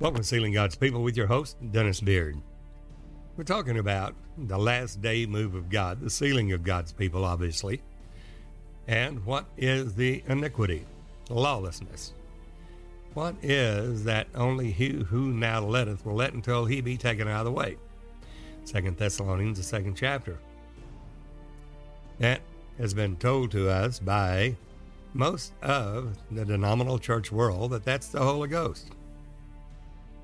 Welcome to Sealing God's People with your host, Dennis Beard. We're talking about the last day move of God, the sealing of God's people, obviously, and what is the iniquity, lawlessness. What is that only he who now letteth will let until he be taken out of the way? 2 Thessalonians, the second chapter. That has been told to us by most of the denominational church world that that's the Holy Ghost.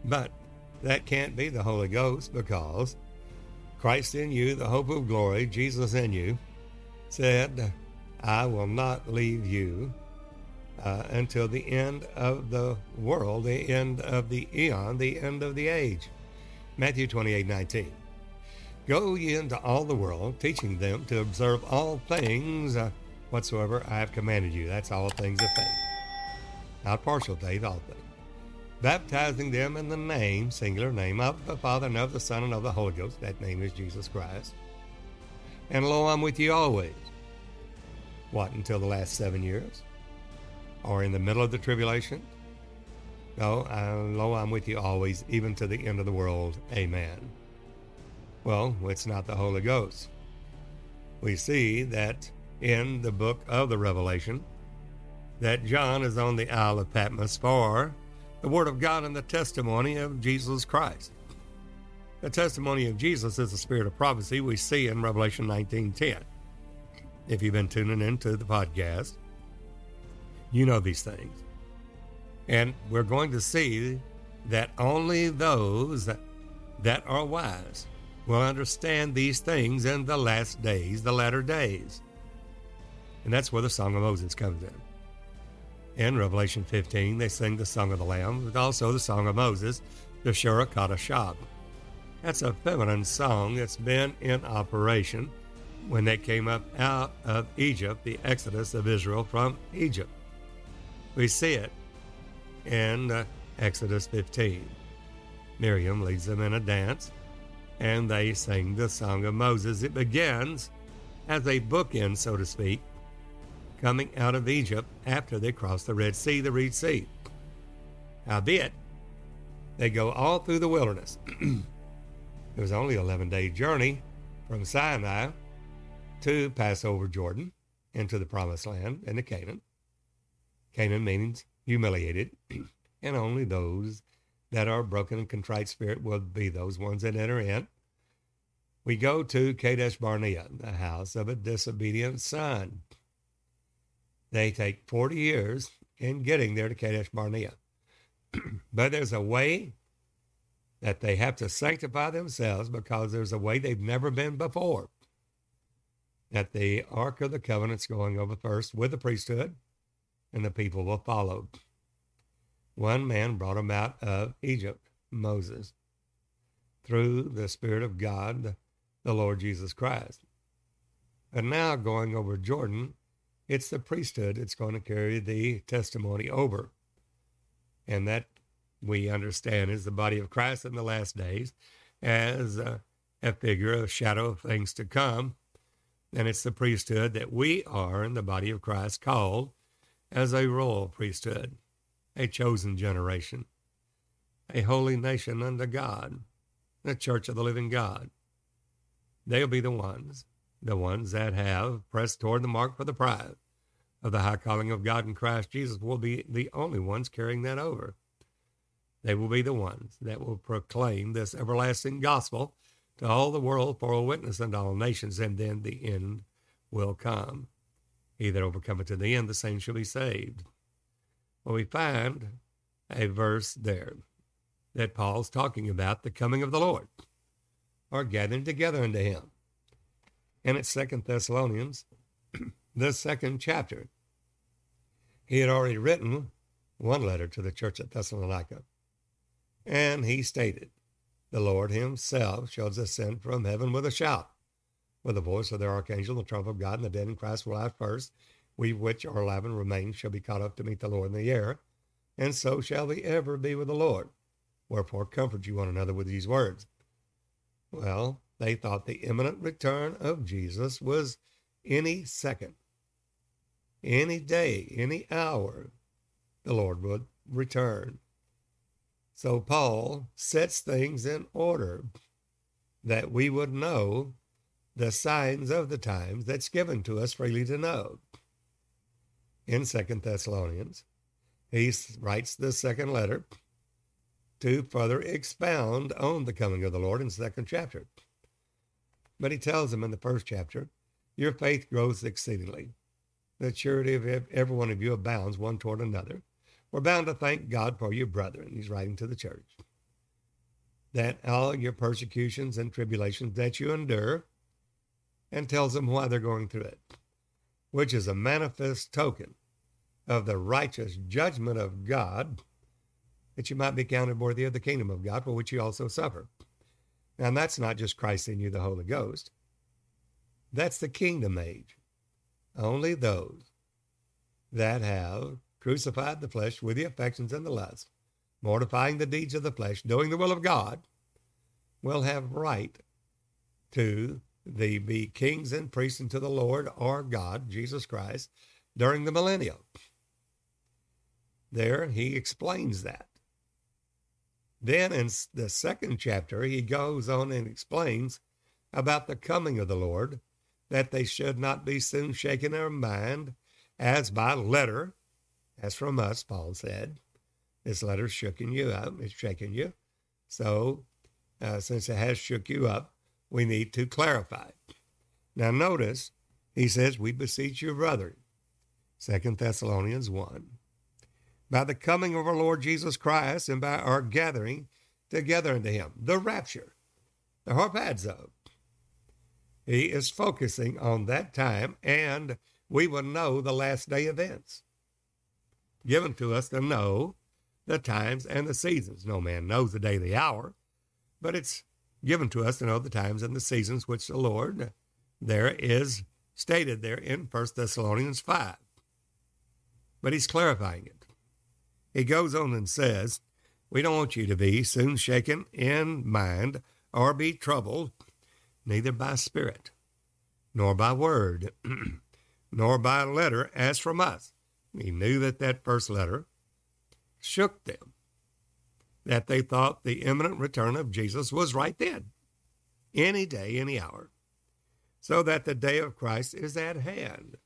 But that can't be the Holy Ghost because Christ in you, the hope of glory, Jesus in you, said, I will not leave you until the end of the world, the end of the eon, the end of the age. Matthew 28:19. Go ye into all the world, teaching them to observe all things whatsoever I have commanded you. That's all things of faith. Not partial faith, all things. Baptizing them in the name, singular name, of the Father and of the Son and of the Holy Ghost. That name is Jesus Christ. And lo, I'm with you always. What, until the last 7 years? Or in the middle of the tribulation? No, lo, I'm with you always, even to the end of the world. Amen. Well, it's not the Holy Ghost. We see that in the book of the Revelation that John is on the Isle of Patmos for the Word of God and the testimony of Jesus Christ. The testimony of Jesus is the spirit of prophecy we see in Revelation 19:10. If you've been tuning into the podcast, you know these things. And we're going to see that only those that are wise will understand these things in the last days, the latter days. And that's where the Song of Moses comes in. In Revelation 15, they sing the Song of the Lamb, but also the Song of Moses, the Shirah Kodashah. That's a feminine song that's been in operation when they came up out of Egypt, the exodus of Israel from Egypt. We see it in Exodus 15. Miriam leads them in a dance, and they sing the Song of Moses. It begins as a bookend, so to speak, coming out of Egypt after they cross the Red Sea, the Reed Sea. Howbeit, they go all through the wilderness. It was only an 11-day journey from Sinai to pass over Jordan into the Promised Land and to Canaan. Canaan means humiliated, and only those that are broken and contrite spirit will be those ones that enter in. We go to Kadesh Barnea, the house of a disobedient son. They take 40 years in getting there to Kadesh Barnea. But there's a way that they have to sanctify themselves because there's a way they've never been before. That the Ark of the Covenant's going over first with the priesthood, and the people will follow. One man brought them out of Egypt, Moses, through the Spirit of God, the Lord Jesus Christ. And now going over Jordan, it's the priesthood that's going to carry the testimony over. And that we understand is the body of Christ in the last days as a figure of shadow of things to come. And it's the priesthood that we are in the body of Christ called as a royal priesthood, a chosen generation, a holy nation unto God, the church of the living God. They'll be the ones that have pressed toward the mark for the prize of the high calling of God in Christ Jesus will be the only ones carrying that over. They will be the ones that will proclaim this everlasting gospel to all the world for a witness unto all nations, and then the end will come. He that overcometh to the end, the same shall be saved. Well, we find a verse there that Paul's talking about the coming of the Lord, or gathering together unto him. And it's 2 Thessalonians, the second chapter. He had already written one letter to the church at Thessalonica, and he stated, the Lord himself shall descend from heaven with a shout, with the voice of the archangel, the trump of God, and the dead in Christ will rise first. We which are alive and remain shall be caught up to meet the Lord in the air, and so shall we ever be with the Lord. Wherefore comfort you one another with these words. Well, they thought the imminent return of Jesus was any second, any day, any hour, the Lord would return. So Paul sets things in order that we would know the signs of the times that's given to us freely to know. In 2 Thessalonians, he writes the second letter to further expound on the coming of the Lord in the second chapter. But he tells them in the first chapter, your faith grows exceedingly. The charity of every one of you abounds one toward another. We're bound to thank God for your brethren. He's writing to the church. That all your persecutions and tribulations that you endure, and tells them why they're going through it, which is a manifest token of the righteous judgment of God, that you might be counted worthy of the kingdom of God, for which you also suffer. Now, that's not just Christ in you, the Holy Ghost. That's the kingdom age. Only those that have crucified the flesh with the affections and the lusts, mortifying the deeds of the flesh, doing the will of God, will have right to be kings and priests unto the Lord or God, Jesus Christ, during the millennium. There he explains that. Then in the second chapter, he goes on and explains about the coming of the Lord, that they should not be soon shaken in their mind, as by letter, as from us, Paul said. This letter's shaken you up. It's shaken you. So since it has shook you up, we need to clarify. Now notice, he says, we beseech you, brethren, 2 Thessalonians 1, by the coming of our Lord Jesus Christ and by our gathering together unto him, the rapture, the harpazo. He is focusing on that time, and we will know the last day events given to us to know the times and the seasons. No man knows the day, the hour, but it's given to us to know the times and the seasons which the Lord there is stated there in 1 Thessalonians 5. But he's clarifying it. He goes on and says, we don't want you to be soon shaken in mind or be troubled, neither by spirit, nor by word, nor by letter as from us. He knew that that first letter shook them, that they thought the imminent return of Jesus was right then, any day, any hour, so that the day of Christ is at hand.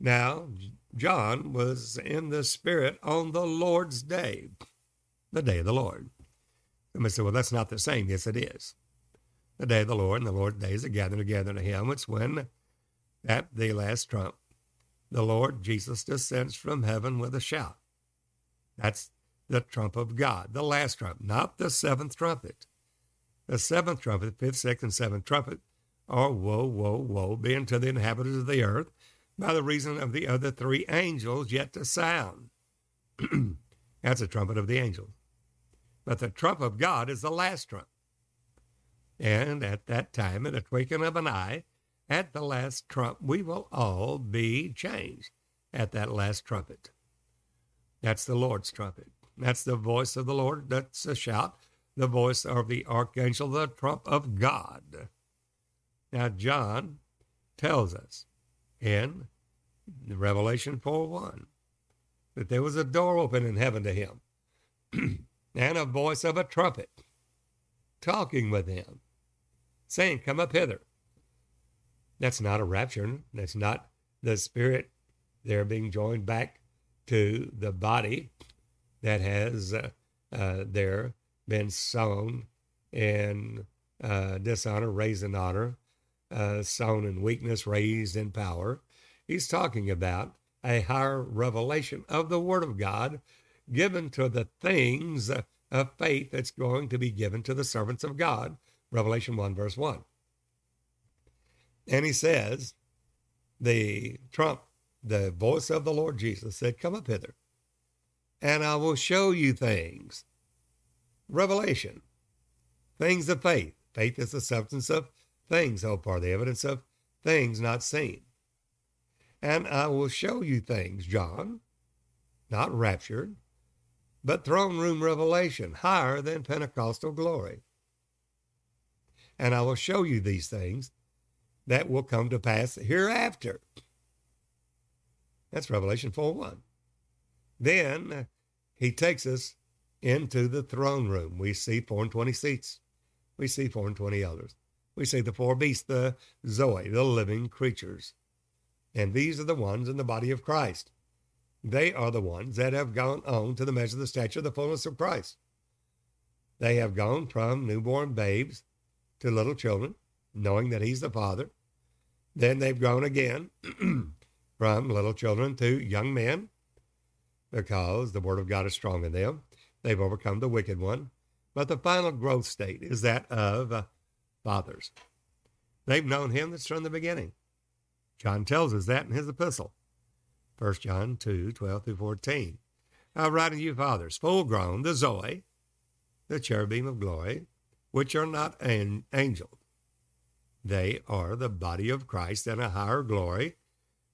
Now, John was in the Spirit on the Lord's day, the day of the Lord. And we say, well, that's not the same. Yes, it is. The day of the Lord and the Lord's day is a gathering together to him. It's when, at the last trump, the Lord Jesus descends from heaven with a shout. That's the trump of God, the last trump, not the seventh trumpet. The seventh trumpet, fifth, sixth, and seventh trumpet are woe, woe, woe, be unto the inhabitants of the earth by the reason of the other three angels yet to sound. That's the trumpet of the angels. But the trump of God is the last trump. And at that time, in a twinkling of an eye, at the last trump, we will all be changed at that last trumpet. That's the Lord's trumpet. That's the voice of the Lord. That's a shout, the voice of the archangel, the trump of God. Now, John tells us in Revelation 4:1 that there was a door open in heaven to him and a voice of a trumpet talking with him, saying, come up hither. That's not a rapture. That's not the spirit there being joined back to the body that has there been sown in dishonor, raised in honor, sown in weakness, raised in power. He's talking about a higher revelation of the Word of God given to the things of faith that's going to be given to the servants of God, Revelation 1, verse 1. And he says, the voice of the Lord Jesus said, come up hither, and I will show you things. Revelation, things of faith. Faith is the substance of things hoped for, the evidence of things not seen. And I will show you things, John, not raptured, but throne room revelation, higher than Pentecostal glory. And I will show you these things that will come to pass hereafter. That's Revelation 4:1. Then he takes us into the throne room. We see 420 seats. We see 420 elders. We see the four beasts, the Zoe, the living creatures. And these are the ones in the body of Christ. They are the ones that have gone on to the measure of the stature of the fullness of Christ. They have gone from newborn babes to little children, knowing that he's the Father. Then they've grown again from little children to young men, because the word of God is strong in them. They've overcome the wicked one. But the final growth state is that of fathers. They've known him that's from the beginning. John tells us that in his epistle, 1 John 2, 12 through 14. I write unto you, fathers, full grown, the Zoe, the cherubim of glory, which are not angels. They are the body of Christ in a higher glory,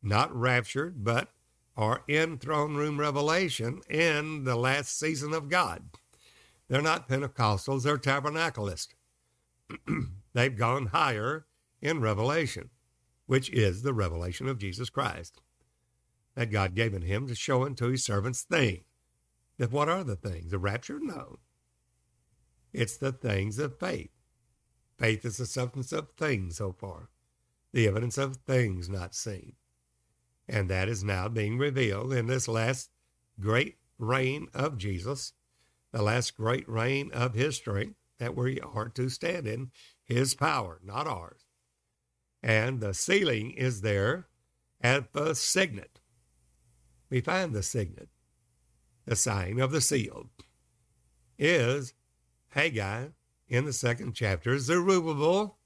not raptured, but are in throne room revelation in the last season of God. They're not Pentecostals, they're tabernacleists. They've gone higher in revelation, which is the revelation of Jesus Christ that God gave in him to show unto his servants things. That what are the things? The rapture? No. It's the things of faith. Faith is the substance of things so far, the evidence of things not seen. And that is now being revealed in this last great reign of Jesus, the last great reign of his strength that we are to stand in, his power, not ours. And the sealing is there at the signet. We find the signet, the sign of the seal, is Haggai in the 2nd chapter. Zerubbabel,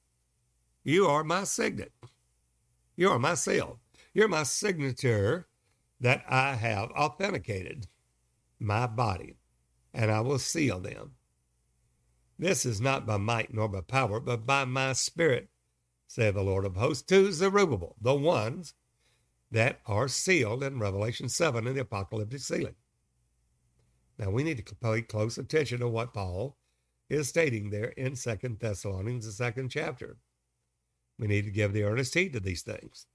you are my signet. You are my seal. You're my signature that I have authenticated my body, and I will seal them. This is not by might nor by power, but by my spirit, saith the Lord of hosts, to Zerubbabel, the ones that are sealed in Revelation 7 in the apocalyptic sealing. Now we need to pay close attention to what Paul is stating there in 2 Thessalonians, the 2nd chapter. We need to give the earnest heed to these things,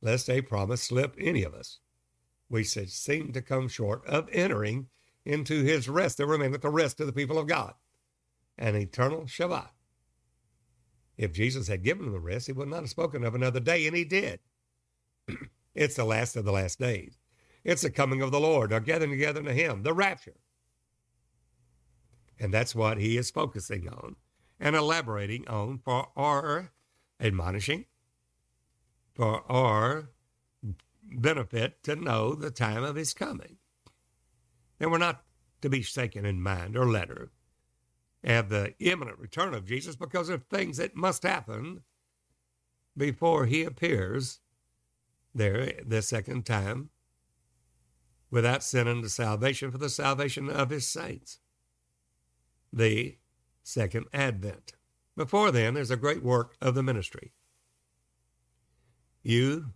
lest a promise slip any of us. We should seem to come short of entering into his rest that remaineth the rest of the people of God, an eternal Shabbat. If Jesus had given them the rest, he would not have spoken of another day, and he did. It's the last of the last days. It's the coming of the Lord, or gathering together to him, the rapture. And that's what he is focusing on and elaborating on for our admonishing, for our benefit to know the time of his coming. And we're not to be shaken in mind or letter at the imminent return of Jesus because of things that must happen before he appears there the second time without sin unto salvation for the salvation of his saints. The second advent. Before then, there's a great work of the ministry. You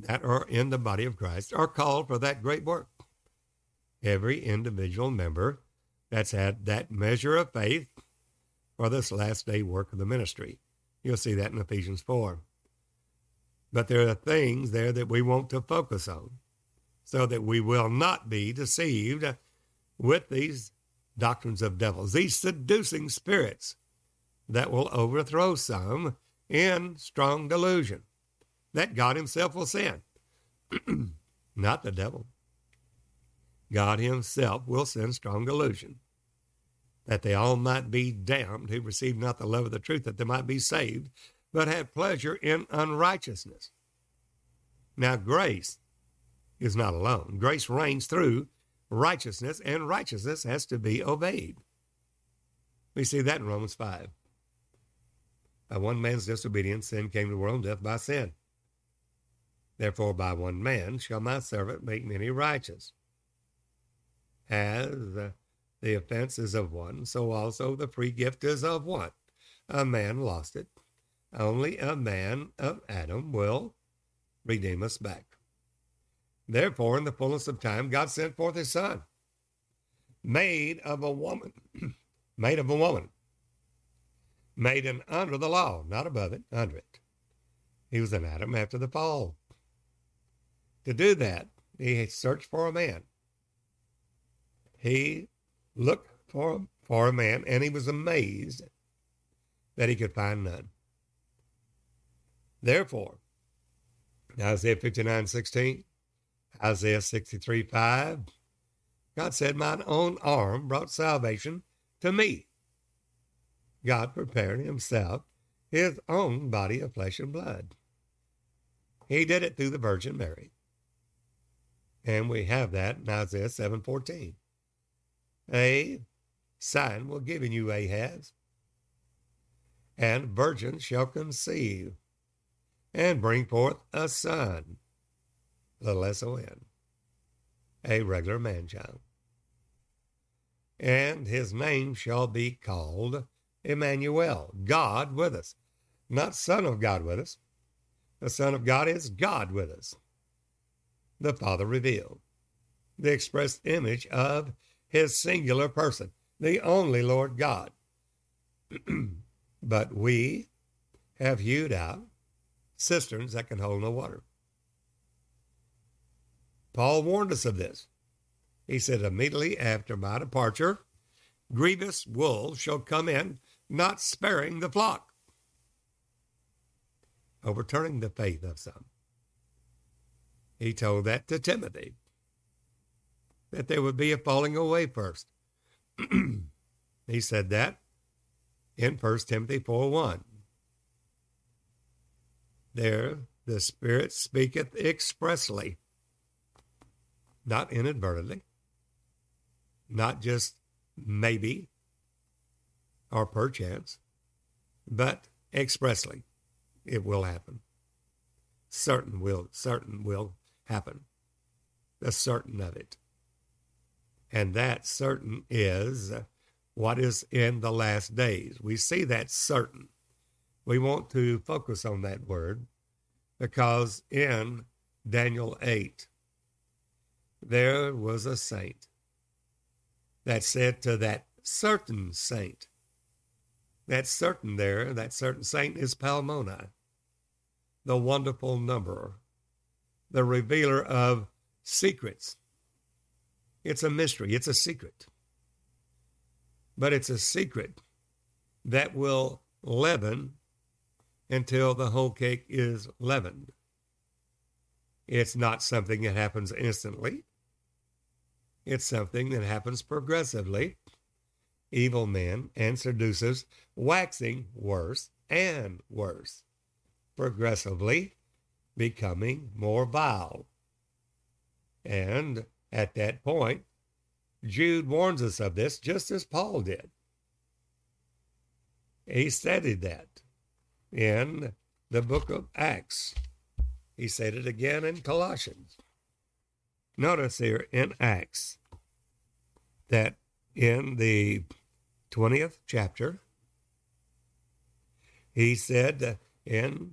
that are in the body of Christ are called for that great work. Every individual member that's had that measure of faith for this last day work of the ministry. You'll see that in Ephesians 4. But there are things there that we want to focus on so that we will not be deceived with these doctrines of devils, these seducing spirits that will overthrow some in strong delusion that God himself will send, not the devil. God himself will send strong delusion, that they all might be damned who receive not the love of the truth, that they might be saved, but have pleasure in unrighteousness. Now, grace is not alone. Grace reigns through righteousness, and righteousness has to be obeyed. We see that in Romans 5. By one man's disobedience, sin came to the world, and death by sin. Therefore, by one man shall my servant make many righteous. As the offense is of one, so also the free gift is of one. A man lost it. Only a man of Adam will redeem us back. Therefore, in the fullness of time, God sent forth his son, made of a woman, made and under the law, not above it, under it. He was an Adam after the fall. To do that, he searched for a man. He looked for a man, and he was amazed that he could find none. Therefore, Isaiah 59:16, Isaiah 63:5, God said, mine own arm brought salvation to me. God prepared himself his own body of flesh and blood. He did it through the Virgin Mary. And we have that in Isaiah 7:14. A sign will given you, Ahaz, and virgin shall conceive and bring forth a son, little S-O-N, a regular man-child. And his name shall be called Emmanuel, God with us. Not Son of God with us. The Son of God is God with us. The Father revealed, the expressed image of his singular person, the only Lord God. But we have hewed out cisterns that can hold no water. Paul warned us of this. He said, immediately after my departure, grievous wolves shall come in, not sparing the flock, overturning the faith of some. He told that to Timothy, that there would be a falling away first. He said that in 1 Timothy 4:1. There the Spirit speaketh expressly, not inadvertently, not just maybe or perchance, but expressly it will happen. Certain will happen. The certain of it. And that certain is what is in the last days. We see that certain. We want to focus on that word because in Daniel 8, there was a saint that said to that certain saint, that certain saint is Palmoni, the wonderful numberer, the revealer of secrets. It's a mystery. It's a secret. But it's a secret that will leaven until the whole cake is leavened. It's not something that happens instantly. It's something that happens progressively. Evil men and seducers waxing worse and worse, progressively becoming more vile. And at that point, Jude warns us of this just as Paul did. He stated that in the book of Acts. He said it again in Colossians. Notice here in Acts that in the 20th chapter, he said in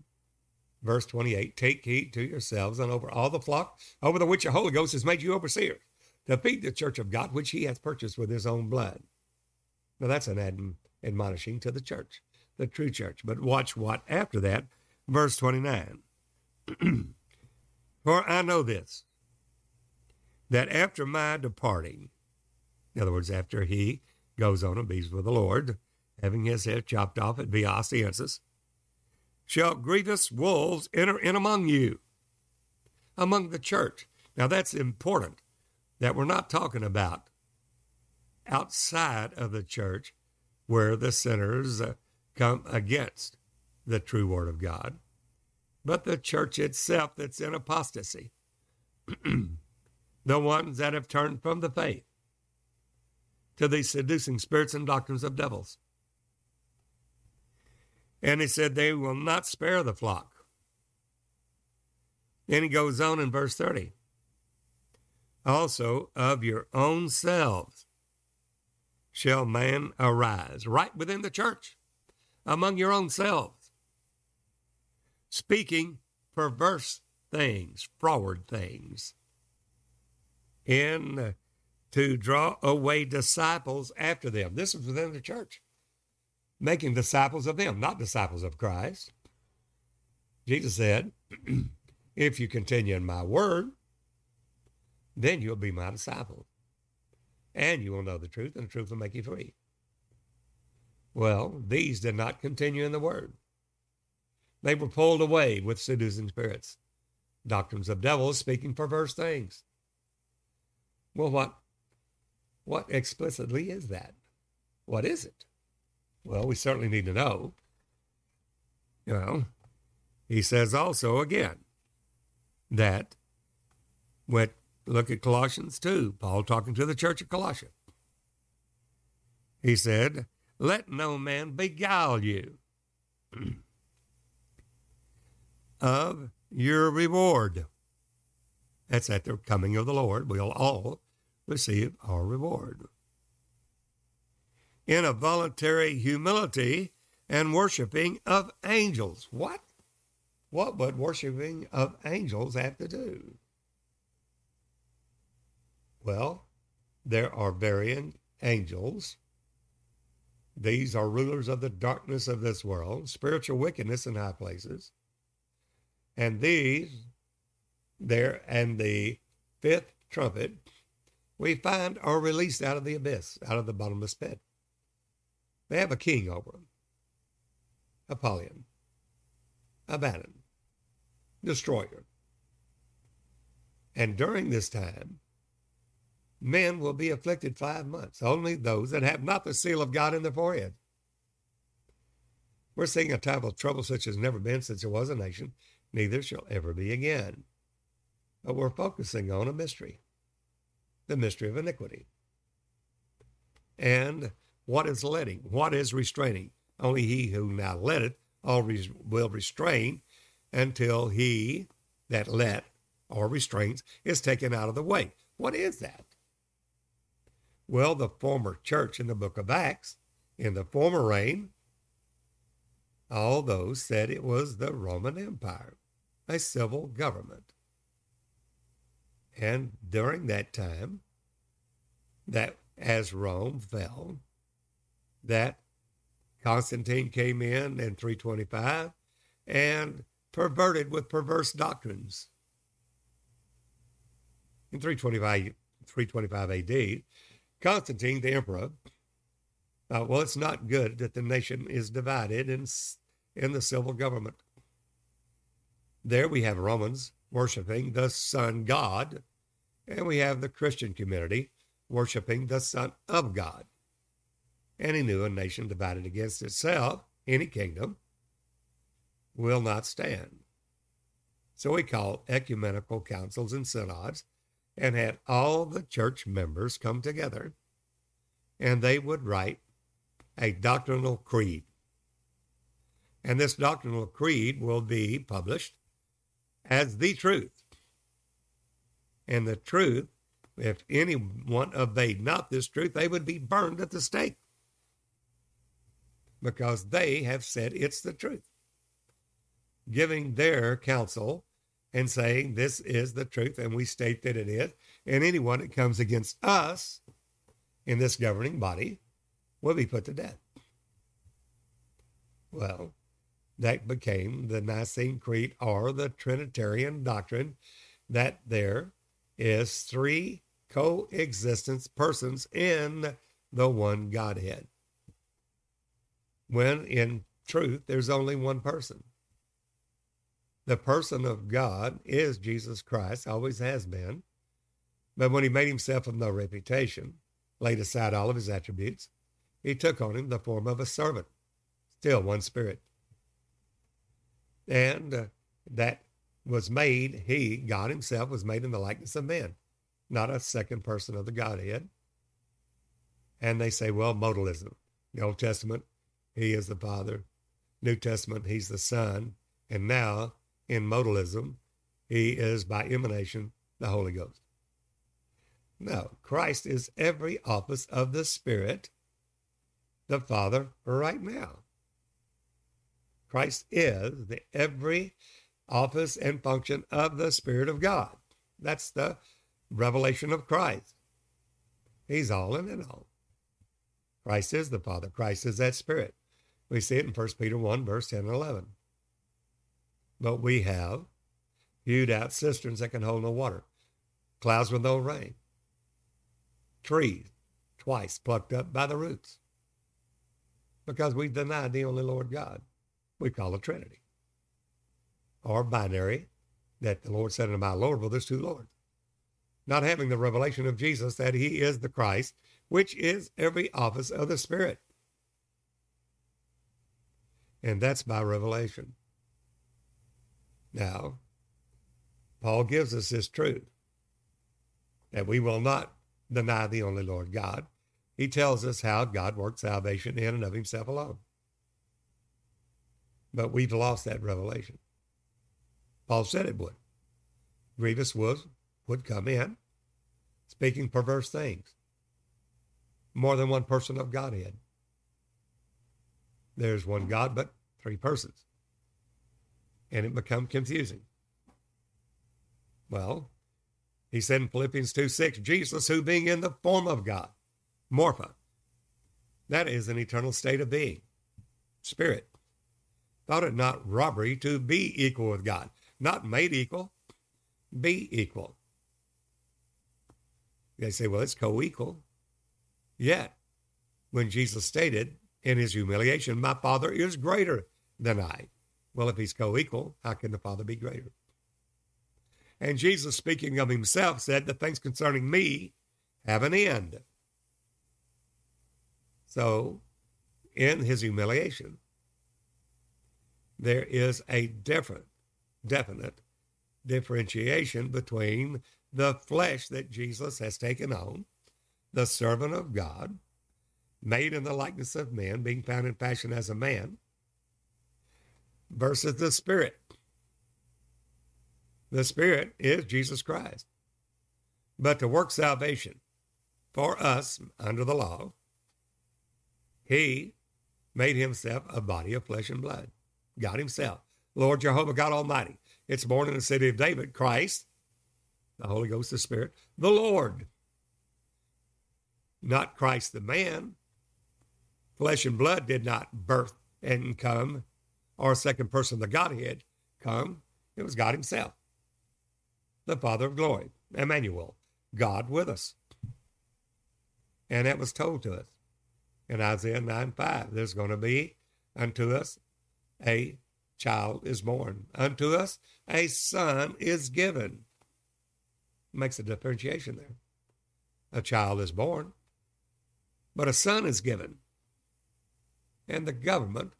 verse 28, take heed to yourselves and over all the flock, over the which the Holy Ghost has made you overseers, to feed the church of God, which he hath purchased with his own blood. Now that's an admonishing to the church, the true church. But watch what after that, verse 29. For I know this, that after my departing, in other words, after he goes on and be with the Lord, having his head chopped off at Via Asiensis, shall grievous wolves enter in among you, among the church. Now that's important, that we're not talking about outside of the church where the sinners come against the true word of God, but the church itself that's in apostasy, the ones that have turned from the faith to these seducing spirits and doctrines of devils. And he said, they will not spare the flock. Then he goes on in verse 30. Also of your own selves shall man arise, right within the church, among your own selves, speaking perverse things, froward things, and to draw away disciples after them. This is within the church, making disciples of them, not disciples of Christ. Jesus said, if you continue in my word, then you'll be my disciple. and you will know the truth, and the truth will make you free. Well, these did not continue in the word. They were pulled away with seducing spirits, doctrines of devils speaking perverse things. Well, what explicitly is that? What is it? Well, we certainly need to know. You know, he says also again that when look at Colossians 2, Paul talking to the church of Colossae. He said, let no man beguile you of your reward. That's at the coming of the Lord. We'll all receive our reward. In a voluntary humility and worshiping of angels. What? What would worshiping of angels have to do? Well, there are varying angels. These are rulers of the darkness of this world, spiritual wickedness in high places. And the fifth trumpet, we find are released out of the abyss, out of the bottomless pit. They have a king over them. Apollyon, Abaddon, destroyer. And during this time, men will be afflicted 5 months, only those that have not the seal of God in their forehead. We're seeing a type of trouble such as never been since there was a nation, neither shall ever be again. But we're focusing on a mystery, the mystery of iniquity. And what is letting, what is restraining? Only he who now letteth will restrain until he that let or restrains is taken out of the way. What is that? Well, the former church in the book of Acts, in the former reign, all those said it was the Roman Empire, a civil government. And during that time, that as Rome fell, that Constantine came in 325 and perverted with perverse doctrines. In 325 AD, Constantine, the emperor, thought, well, it's not good that the nation is divided in the civil government. There we have Romans worshiping the Son God, and we have the Christian community worshiping the Son of God. And he knew a nation divided against itself, any kingdom, will not stand. So he called ecumenical councils and synods and had all the church members come together, and they would write a doctrinal creed. And this doctrinal creed will be published as the truth. And the truth, if anyone obeyed not this truth, they would be burned at the stake, because they have said it's the truth, giving their counsel and saying this is the truth, and we state that it is, and anyone that comes against us in this governing body will be put to death. Well, that became the Nicene Creed, or the Trinitarian doctrine, that there is three coexistence persons in the one Godhead, when in truth there's only one person. The person of God is Jesus Christ, always has been. But when he made himself of no reputation, laid aside all of his attributes, he took on him the form of a servant, still one spirit. And that was made, he, God himself, was made in the likeness of men, not a second person of the Godhead. And they say, well, modalism. The Old Testament, he is the Father. New Testament, he's the Son. And now, in modalism, he is, by emanation, the Holy Ghost. No, Christ is every office of the Spirit, the Father, right now. Christ is the every office and function of the Spirit of God. That's the revelation of Christ. He's all in and all. Christ is the Father. Christ is that Spirit. We see it in 1 Peter 1, verse 10 and 11. But we have hewed out cisterns that can hold no water, clouds with no rain, trees twice plucked up by the roots because we denied the only Lord God we call a Trinity, or binary, that the Lord said unto my Lord, well, there's two Lords. Not having the revelation of Jesus that he is the Christ, which is every office of the Spirit. And that's by revelation. Now, Paul gives us this truth, that we will not deny the only Lord God. He tells us how God works salvation in and of himself alone. But we've lost that revelation. Paul said it would. Grievous wolves would come in, speaking perverse things. More than one person of Godhead. There's one God, but three persons. And it become confusing. Well, he said in Philippians 2:6, Jesus, who being in the form of God, morpha, that is an eternal state of being, spirit, thought it not robbery to be equal with God. Not made equal, be equal. They say, well, it's co-equal. Yet, when Jesus stated in his humiliation, my Father is greater than I. Well, if he's co-equal, how can the Father be greater? And Jesus, speaking of himself, said, the things concerning me have an end. So, in his humiliation, there is a definite differentiation between the flesh that Jesus has taken on, the servant of God, made in the likeness of man, being found in fashion as a man, versus the Spirit. The Spirit is Jesus Christ. But to work salvation for us under the law, he made himself a body of flesh and blood. God himself, Lord Jehovah, God Almighty. It's born in the city of David, Christ, the Holy Ghost, the Spirit, the Lord. Not Christ the man. Flesh and blood did not birth and come, or second person of the Godhead come. It was God himself, the Father of glory, Emmanuel, God with us. And that was told to us in Isaiah 9:5. There's going to be unto us a child is born. Unto us a son is given. Makes a differentiation there. A child is born, but a son is given. And the government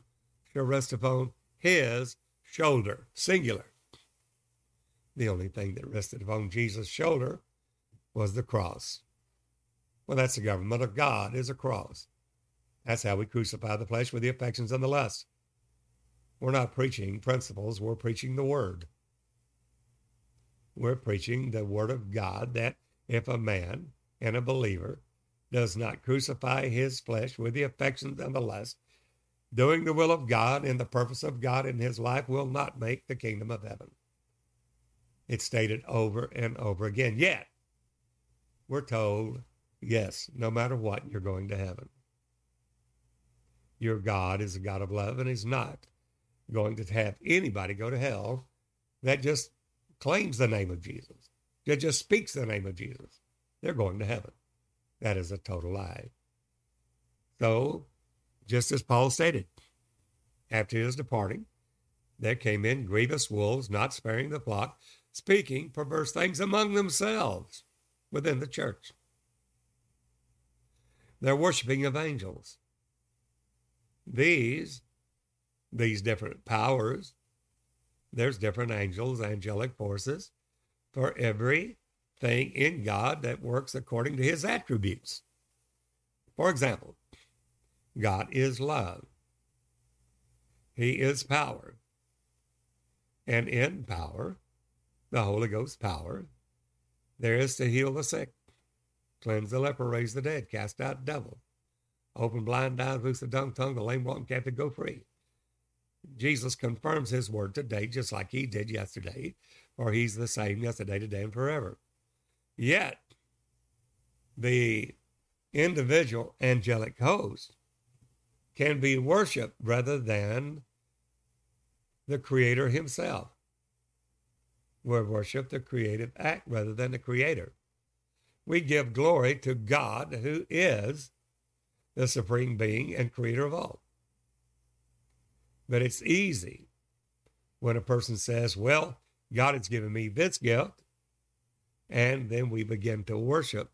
shall rest upon his shoulder, singular. The only thing that rested upon Jesus' shoulder was the cross. Well, that's the government of God, is a cross. That's how we crucify the flesh with the affections and the lusts. We're not preaching principles, we're preaching the word. We're preaching the word of God, that if a man and a believer does not crucify his flesh with the affections and the lust, doing the will of God and the purpose of God in his life will not make the kingdom of heaven. It's stated over and over again. Yet, we're told, yes, no matter what, you're going to heaven. Your God is a God of love, and he's not going to have anybody go to hell that just claims the name of Jesus, that just speaks the name of Jesus. They're going to heaven. That is a total lie. So, just as Paul stated, after his departing, there came in grievous wolves, not sparing the flock, speaking perverse things among themselves within the church. Their worshiping of angels. These different powers, there's different angels, angelic forces, for everything in God that works according to his attributes. For example, God is love. He is power. And in power, the Holy Ghost power, there is to heal the sick, cleanse the leper, raise the dead, cast out devil, open blind eyes, loose the dumb tongue, the lame walk, and captive go free. Jesus confirms his word today, just like he did yesterday, for he's the same yesterday, today, and forever. Yet, the individual angelic host can be worshiped rather than the Creator himself. We worship the creative act rather than the Creator. We give glory to God, who is the supreme being and creator of all. But it's easy when a person says, well, God has given me this gift, and then we begin to worship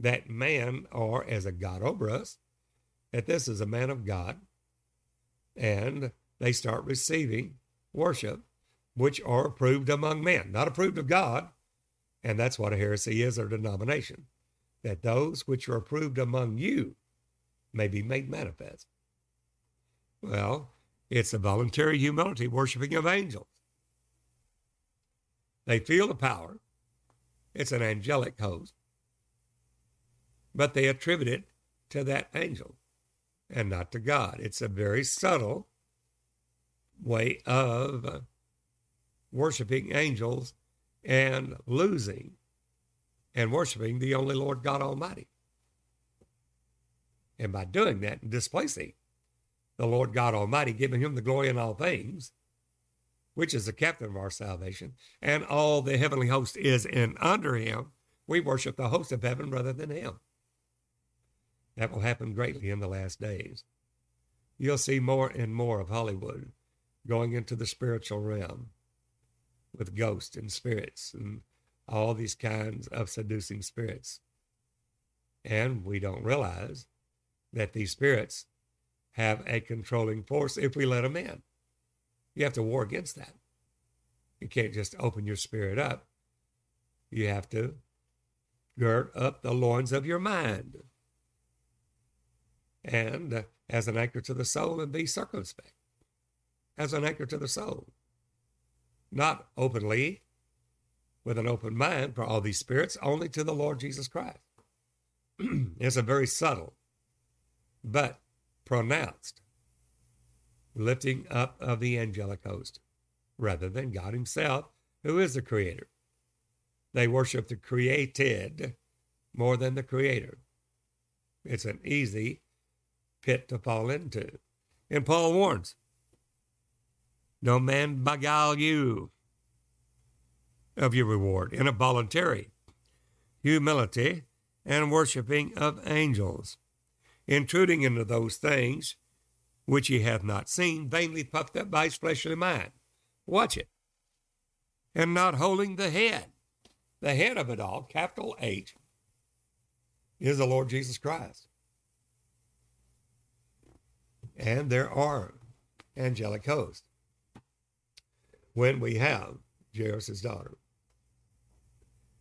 that man, or as a god over us, that this is a man of God, and they start receiving worship, which are approved among men, not approved of God. And that's what a heresy is, or denomination, that those which are approved among you may be made manifest. Well, it's a voluntary humility, worshiping of angels. They feel the power. It's an angelic host, but they attribute it to that angel and not to God. It's a very subtle way of worshiping angels and losing and worshiping the only Lord God Almighty. And by doing that, displacing the Lord God Almighty, giving him the glory in all things, which is the captain of our salvation, and all the heavenly host is in under him, we worship the host of heaven rather than him. That will happen greatly in the last days. You'll see more and more of Hollywood going into the spiritual realm with ghosts and spirits and all these kinds of seducing spirits. And we don't realize that these spirits have a controlling force if we let them in. You have to war against that. You can't just open your spirit up. You have to gird up the loins of your mind, and as an anchor to the soul, and be circumspect as an anchor to the soul. Not openly, with an open mind for all these spirits, only to the Lord Jesus Christ. It's a very subtle, but pronounced lifting up of the angelic host, rather than God himself, who is the creator. They worship the created more than the creator. It's an easy pit to fall into. And Paul warns, no man beguile you of your reward in a voluntary humility and worshiping of angels, intruding into those things which ye have not seen, vainly puffed up by his fleshly mind. Watch it. And not holding the head of it all, capital H, is the Lord Jesus Christ. And there are angelic hosts. When we have Jairus' daughter,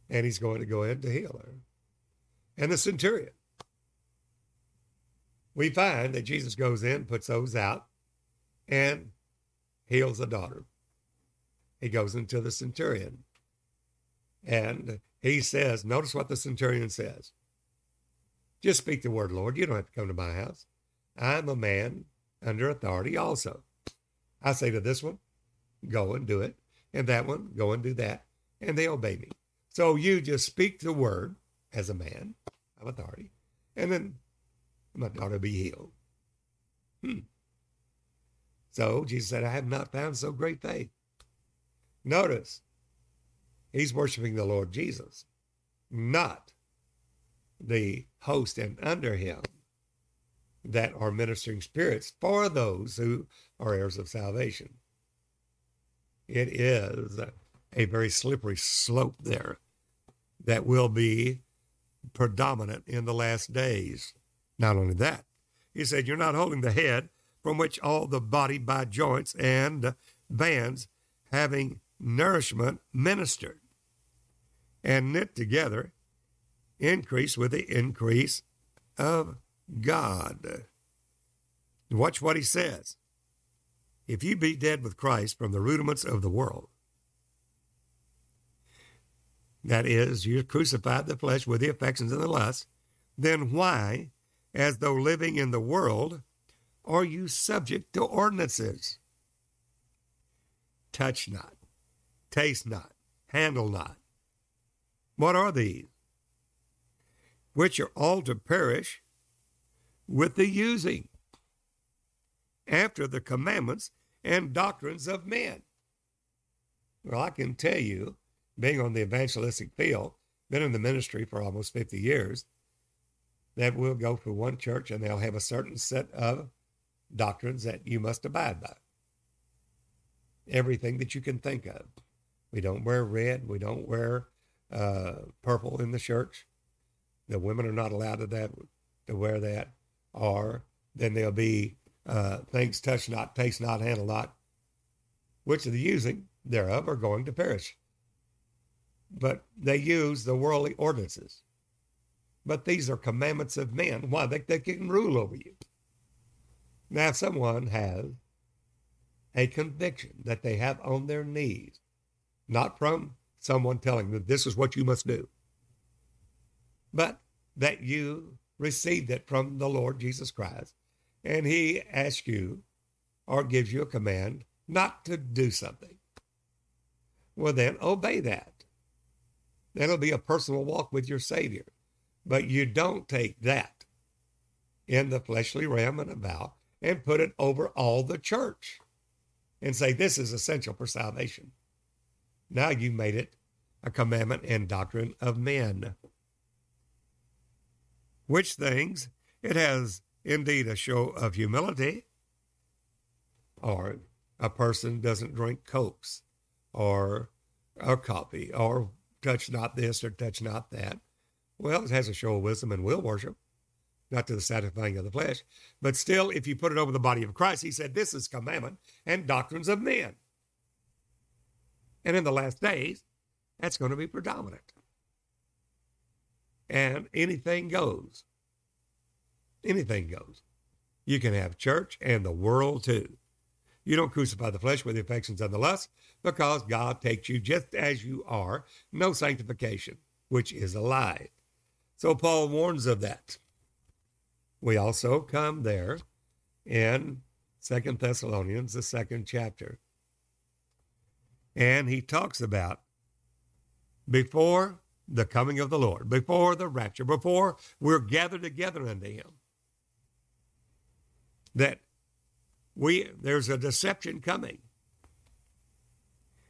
and he's going to go in to heal her, and the centurion, we find that Jesus goes in, puts those out, and heals the daughter. He goes into the centurion, and he says, notice what the centurion says. Just speak the word, Lord. You don't have to come to my house. I'm a man under authority also. I say to this one, go and do it, and that one, go and do that, and they obey me. So you just speak the word as a man of authority, and then my daughter be healed. So Jesus said, I have not found so great faith. Notice, he's worshiping the Lord Jesus, not the host and under him that are ministering spirits for those who are heirs of salvation. It is a very slippery slope there that will be predominant in the last days. Not only that, he said, you're not holding the head, from which all the body by joints and bands, having nourishment, ministered and knit together, increase with the increase of God. Watch what he says. If you be dead with Christ from the rudiments of the world, that is, you crucified the flesh with the affections and the lusts, then why, as though living in the world, are you subject to ordinances? Touch not, taste not, handle not. What are these? Which are all to perish with the using, after the commandments and doctrines of men. Well, I can tell you, being on the evangelistic field, been in the ministry for almost 50 years, that we'll go for one church and they'll have a certain set of doctrines that you must abide by. Everything that you can think of. We don't wear red. We don't wear purple in the church. The women are not allowed to wear that. Or then there'll be things touch not, taste not, handle not, which of the using thereof are going to perish. But they use the worldly ordinances. But these are commandments of men. Why? They can rule over you. Now, if someone has a conviction that they have on their knees, not from someone telling them this is what you must do, but that you received it from the Lord Jesus Christ, and he asks you or gives you a command not to do something, well, then obey that. That'll be a personal walk with your Savior. But you don't take that in the fleshly realm and about and put it over all the church and say, this is essential for salvation. Now you made it a commandment and doctrine of men. Which things, it has indeed a show of humility, or a person doesn't drink cokes or coffee or touch not this or touch not that. Well, it has a show of wisdom and will worship, not to the satisfying of the flesh. But still, if you put it over the body of Christ, he said, this is commandment and doctrines of men. And in the last days, that's going to be predominant. And anything goes. Anything goes. You can have church and the world too. You don't crucify the flesh with the affections and the lusts, because God takes you just as you are, no sanctification, which is a lie. So Paul warns of that. We also come there in 2 Thessalonians, the 2nd chapter. And he talks about before the coming of the Lord, before the rapture, before we're gathered together unto him, that there's a deception coming.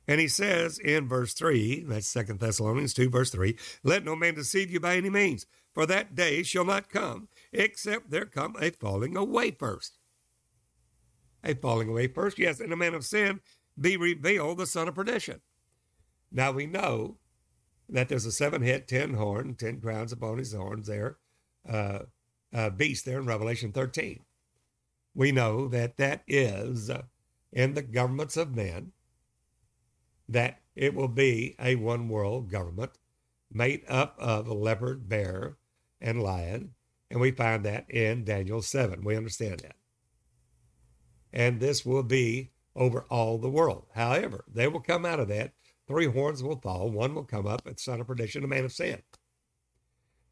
And he says in verse 3, that's 2 Thessalonians 2, verse 3, let no man deceive you by any means, for that day shall not come, except there come a falling away first. A falling away first, yes, and a man of sin be revealed, the son of perdition. Now we know that there's a 7-head, 10-horn, 10 crowns upon his horns there, beast there in Revelation 13. We know that is in the governments of men, that it will be a one-world government made up of a leopard, bear, and lion, and we find that in Daniel 7. We understand that. And this will be over all the world. However, they will come out of that. 3 horns will fall. 1 will come up, at son of perdition, a man of sin.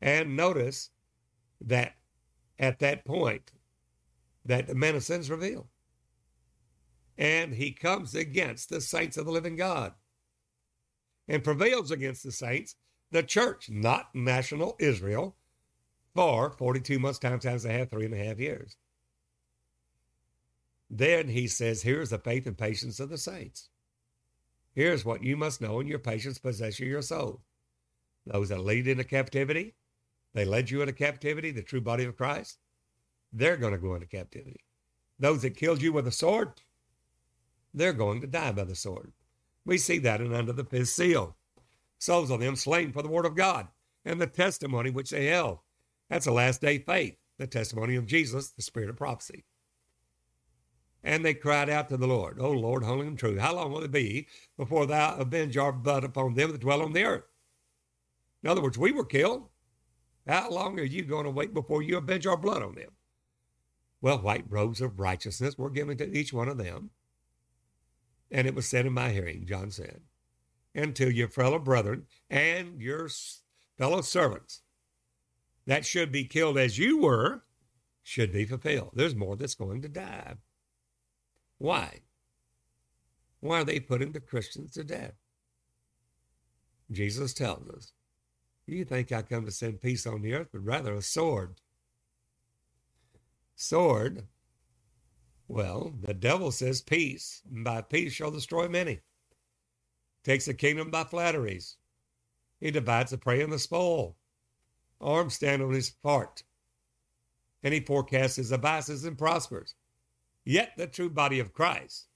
And notice that at that point, that the man of sin is revealed. And he comes against the saints of the living God and prevails against the saints, the church, not national Israel, for 42 months times a half, 3.5 years. Then he says, here's the faith and patience of the saints. Here's what you must know in your patience, possession of your soul. Those that lead into captivity, they led you into captivity, the true body of Christ, they're going to go into captivity. Those that killed you with a sword, they're going to die by the sword. We see that in Under the Fifth Seal. Souls of them slain for the word of God and the testimony which they held. That's a last day faith, the testimony of Jesus, the spirit of prophecy. And they cried out to the Lord, O Lord, holy and true, how long will it be before thou avenge our blood upon them that dwell on the earth? In other words, we were killed. How long are you going to wait before you avenge our blood on them? Well, white robes of righteousness were given to each one of them. And it was said in my hearing, John said, unto your fellow brethren and your fellow servants that should be killed as you were, should be fulfilled. There's more that's going to die. Why? Why are they putting the Christians to death? Jesus tells us, you think I come to send peace on the earth, but rather a sword. Sword. Well, the devil says peace, and by peace shall destroy many. Takes the kingdom by flatteries. He divides the prey and the spoil. Arms stand on his part, and he forecasts his abices and prospers. Yet the true body of Christ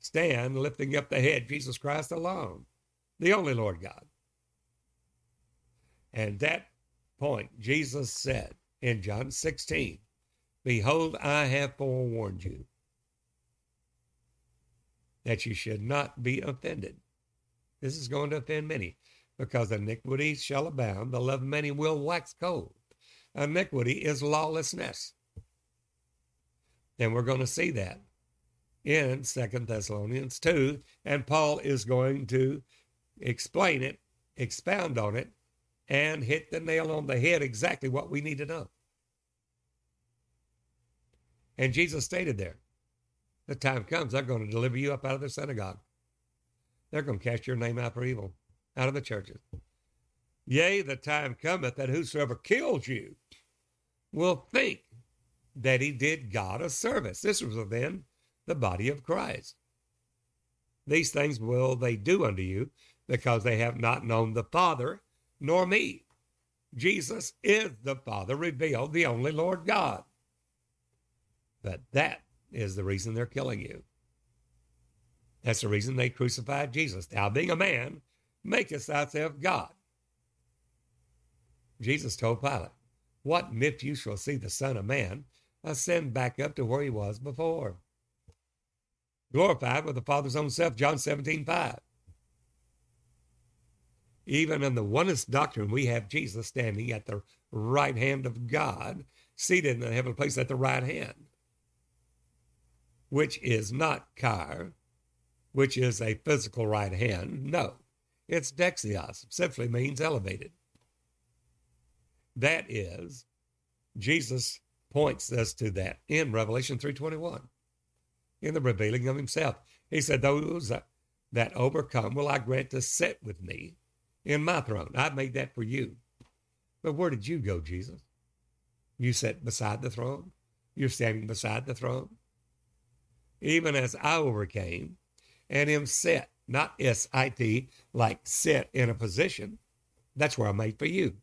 stand lifting up the head, Jesus Christ alone, the only Lord God. And that point, Jesus said in John 16, "Behold, I have forewarned you that you should not be offended." This is going to offend many, because iniquity shall abound, the love of many will wax cold. Iniquity is lawlessness. And we're going to see that in 2 Thessalonians 2, and Paul is going to explain it, expound on it, and hit the nail on the head exactly what we need to know. And Jesus stated there, the time comes, they're going to deliver you up out of the synagogue. They're going to cast your name out for evil, out of the churches. Yea, the time cometh that whosoever kills you will think that he did God a service. This was within the body of Christ. These things will they do unto you, because they have not known the Father nor me. Jesus is the Father revealed, the only Lord God. But that is the reason they're killing you. That's the reason they crucified Jesus. Thou being a man, makest thyself God. Jesus told Pilate, "What if you shall see the Son of Man ascend back up to where he was before? Glorified with the Father's own self," John 17:5. Even in the oneness doctrine, we have Jesus standing at the right hand of God, seated in the heavenly place at the right hand, which is not Kyr, which is a physical right hand. No, it's dexios, simply means elevated. That is, Jesus points us to that in Revelation 3:21, in the revealing of himself. He said, "Those that overcome will I grant to sit with me in my throne." I've made that for you. But where did you go, Jesus? You sit beside the throne. You're standing beside the throne. Even as I overcame and am set, not S-I-T, like sit in a position. That's where I'm made for you.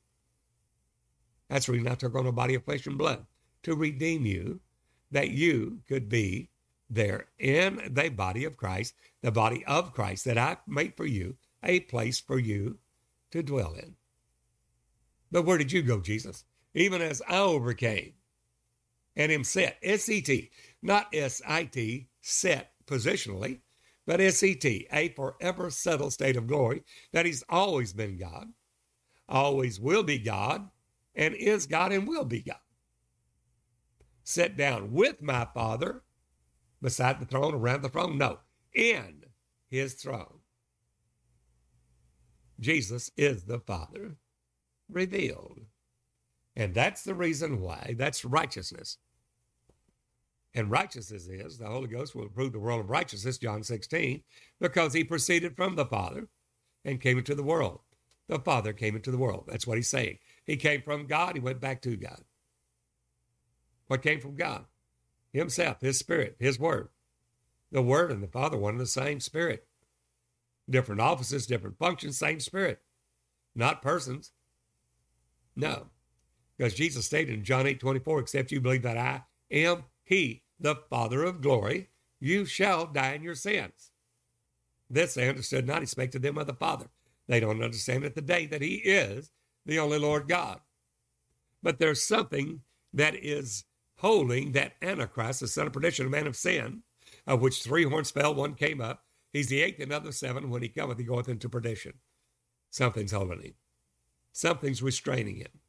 That's where I took on a body of flesh and blood to redeem you, that you could be there in the body of Christ, the body of Christ that I made for you, a place for you to dwell in. But where did you go, Jesus? Even as I overcame and am set, S-E-T, not S-I-T, set positionally, but S-E-T, a forever settled state of glory, that he's always been God, always will be God, and is God and will be God. Sit down with my Father beside the throne, around the throne, no, in his throne. Jesus is the Father revealed. And that's the reason why, that's righteousness. And righteousness is, the Holy Ghost will prove the world of righteousness, John 16, because he proceeded from the Father and came into the world. The Father came into the world. That's what he's saying. He came from God. He went back to God. What came from God? Himself, his Spirit, his Word. The Word and the Father, one and the same Spirit. Different offices, different functions, same Spirit. Not persons. No. Because Jesus stated in John 8:24, "Except you believe that I am he, the Father of glory, you shall die in your sins." This they understood not. He spake to them of the Father. They don't understand it today that he is the only Lord God. But there's something that is holding that Antichrist, the son of perdition, a man of sin, of which three horns fell, one came up. He's the eighth and other seven. When he cometh, he goeth into perdition. Something's holding him. Something's restraining him.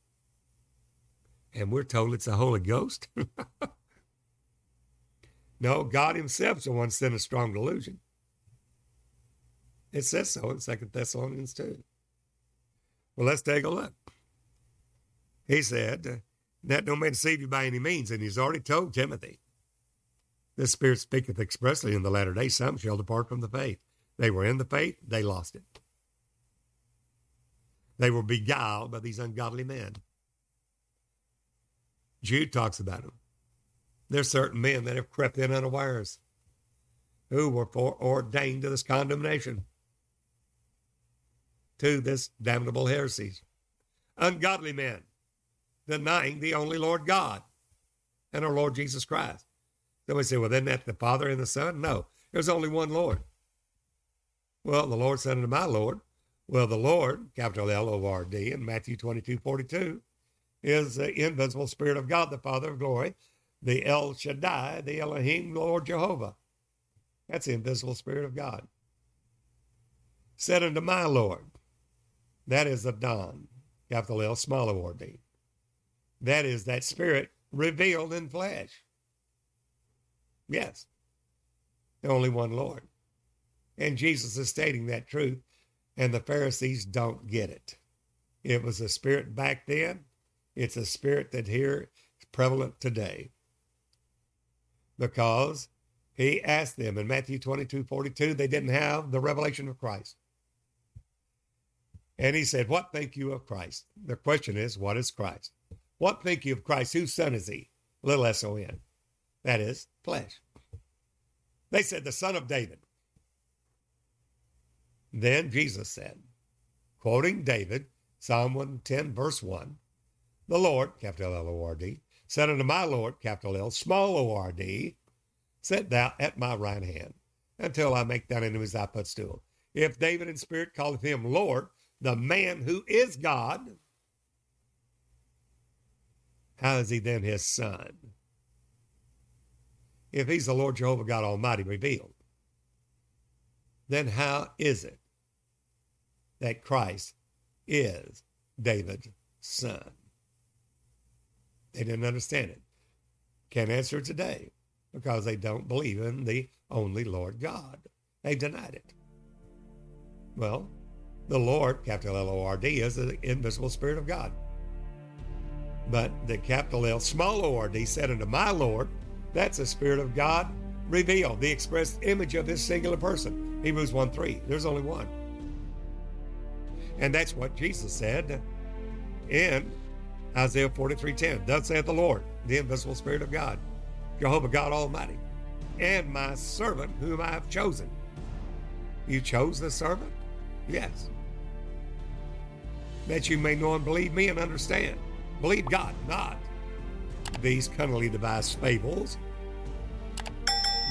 And we're told it's the Holy Ghost. No, God himself is the one sent a strong delusion. It says so in 2 Thessalonians 2. Well, let's take a look. He said, "That no man deceive you by any means," and he's already told Timothy, "The Spirit speaketh expressly in the latter day, some shall depart from the faith." They were in the faith, they lost it. They were beguiled by these ungodly men. Jude talks about them. There's certain men that have crept in unawares, who were foreordained to this condemnation. to this damnable heresies. Ungodly men denying the only Lord God and our Lord Jesus Christ. Then we say, well, isn't that the Father and the Son? No, there's only one Lord. Well, the Lord said unto my Lord, well, the Lord, capital L-O-R-D, in Matthew 22:42, is the invisible Spirit of God, the Father of glory, the El Shaddai, the Elohim, Lord Jehovah. That's the invisible Spirit of God. Said unto my Lord, that is Abaddon, capital L, small O-R-D. That is that Spirit revealed in flesh. Yes, the only one Lord. And Jesus is stating that truth, and the Pharisees don't get it. It was a spirit back then. It's a spirit that here is prevalent today. Because he asked them in Matthew 22:42, they didn't have the revelation of Christ. And he said, what think you of Christ? The question is, what is Christ? What think you of Christ? Whose son is he? Little S-O-N. That is flesh. They said, the son of David. Then Jesus said, quoting David, Psalm 110, verse 1, the Lord, capital L-O-R-D, said unto my Lord, capital L, small O-R-D, sit thou at my right hand until I make thine enemies thy footstool. If David in spirit calleth him Lord, the man who is God, how is he then his son? If he's the Lord Jehovah God Almighty revealed, then how is it that Christ is David's son? They didn't understand it. Can't answer today because they don't believe in the only Lord God. They've denied it. Well, the Lord, capital L-O-R-D, is the invisible Spirit of God. But the capital L, small O-R-D, said unto my Lord, that's the Spirit of God revealed, the expressed image of this singular person. Hebrews 1:3, there's only one. And that's what Jesus said in Isaiah 43:10. Thus saith the Lord, the invisible Spirit of God, Jehovah God Almighty, and my servant whom I have chosen. You chose the servant? Yes. That you may know and believe me and understand. Believe God, not these cunningly devised fables,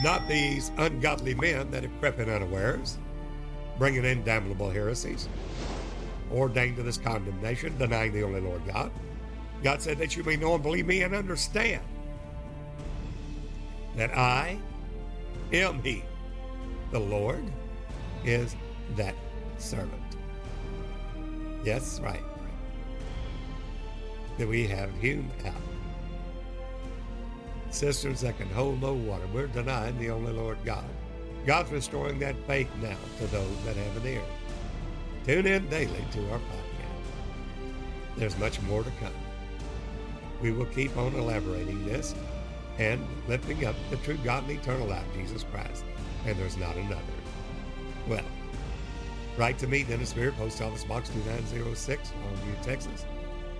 not these ungodly men that have crept in unawares, bringing in damnable heresies, ordained to this condemnation, denying the only Lord God. God said that you may know and believe me and understand that I am he. The Lord is that servant. Yes, right. That we have hewn out cisterns that can hold no water. We're denying the only Lord God. God's restoring that faith now to those that have an ear. Tune in daily to our podcast. There's much more to come. We will keep on elaborating this and lifting up the true God and eternal life, Jesus Christ. And there's not another. Well, write to me, Dennis Beard, Post Office Box 2906, Longview, Texas,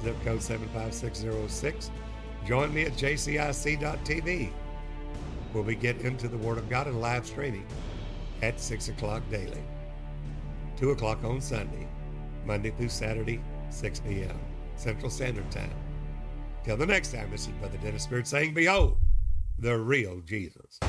zip code 75606. Join me at jcic.tv, where we get into the Word of God and live streaming at 6 o'clock daily, 2 o'clock on Sunday, Monday through Saturday, 6 p.m. Central Standard Time. Till the next time, this is Brother Dennis Beard saying, behold, the real Jesus.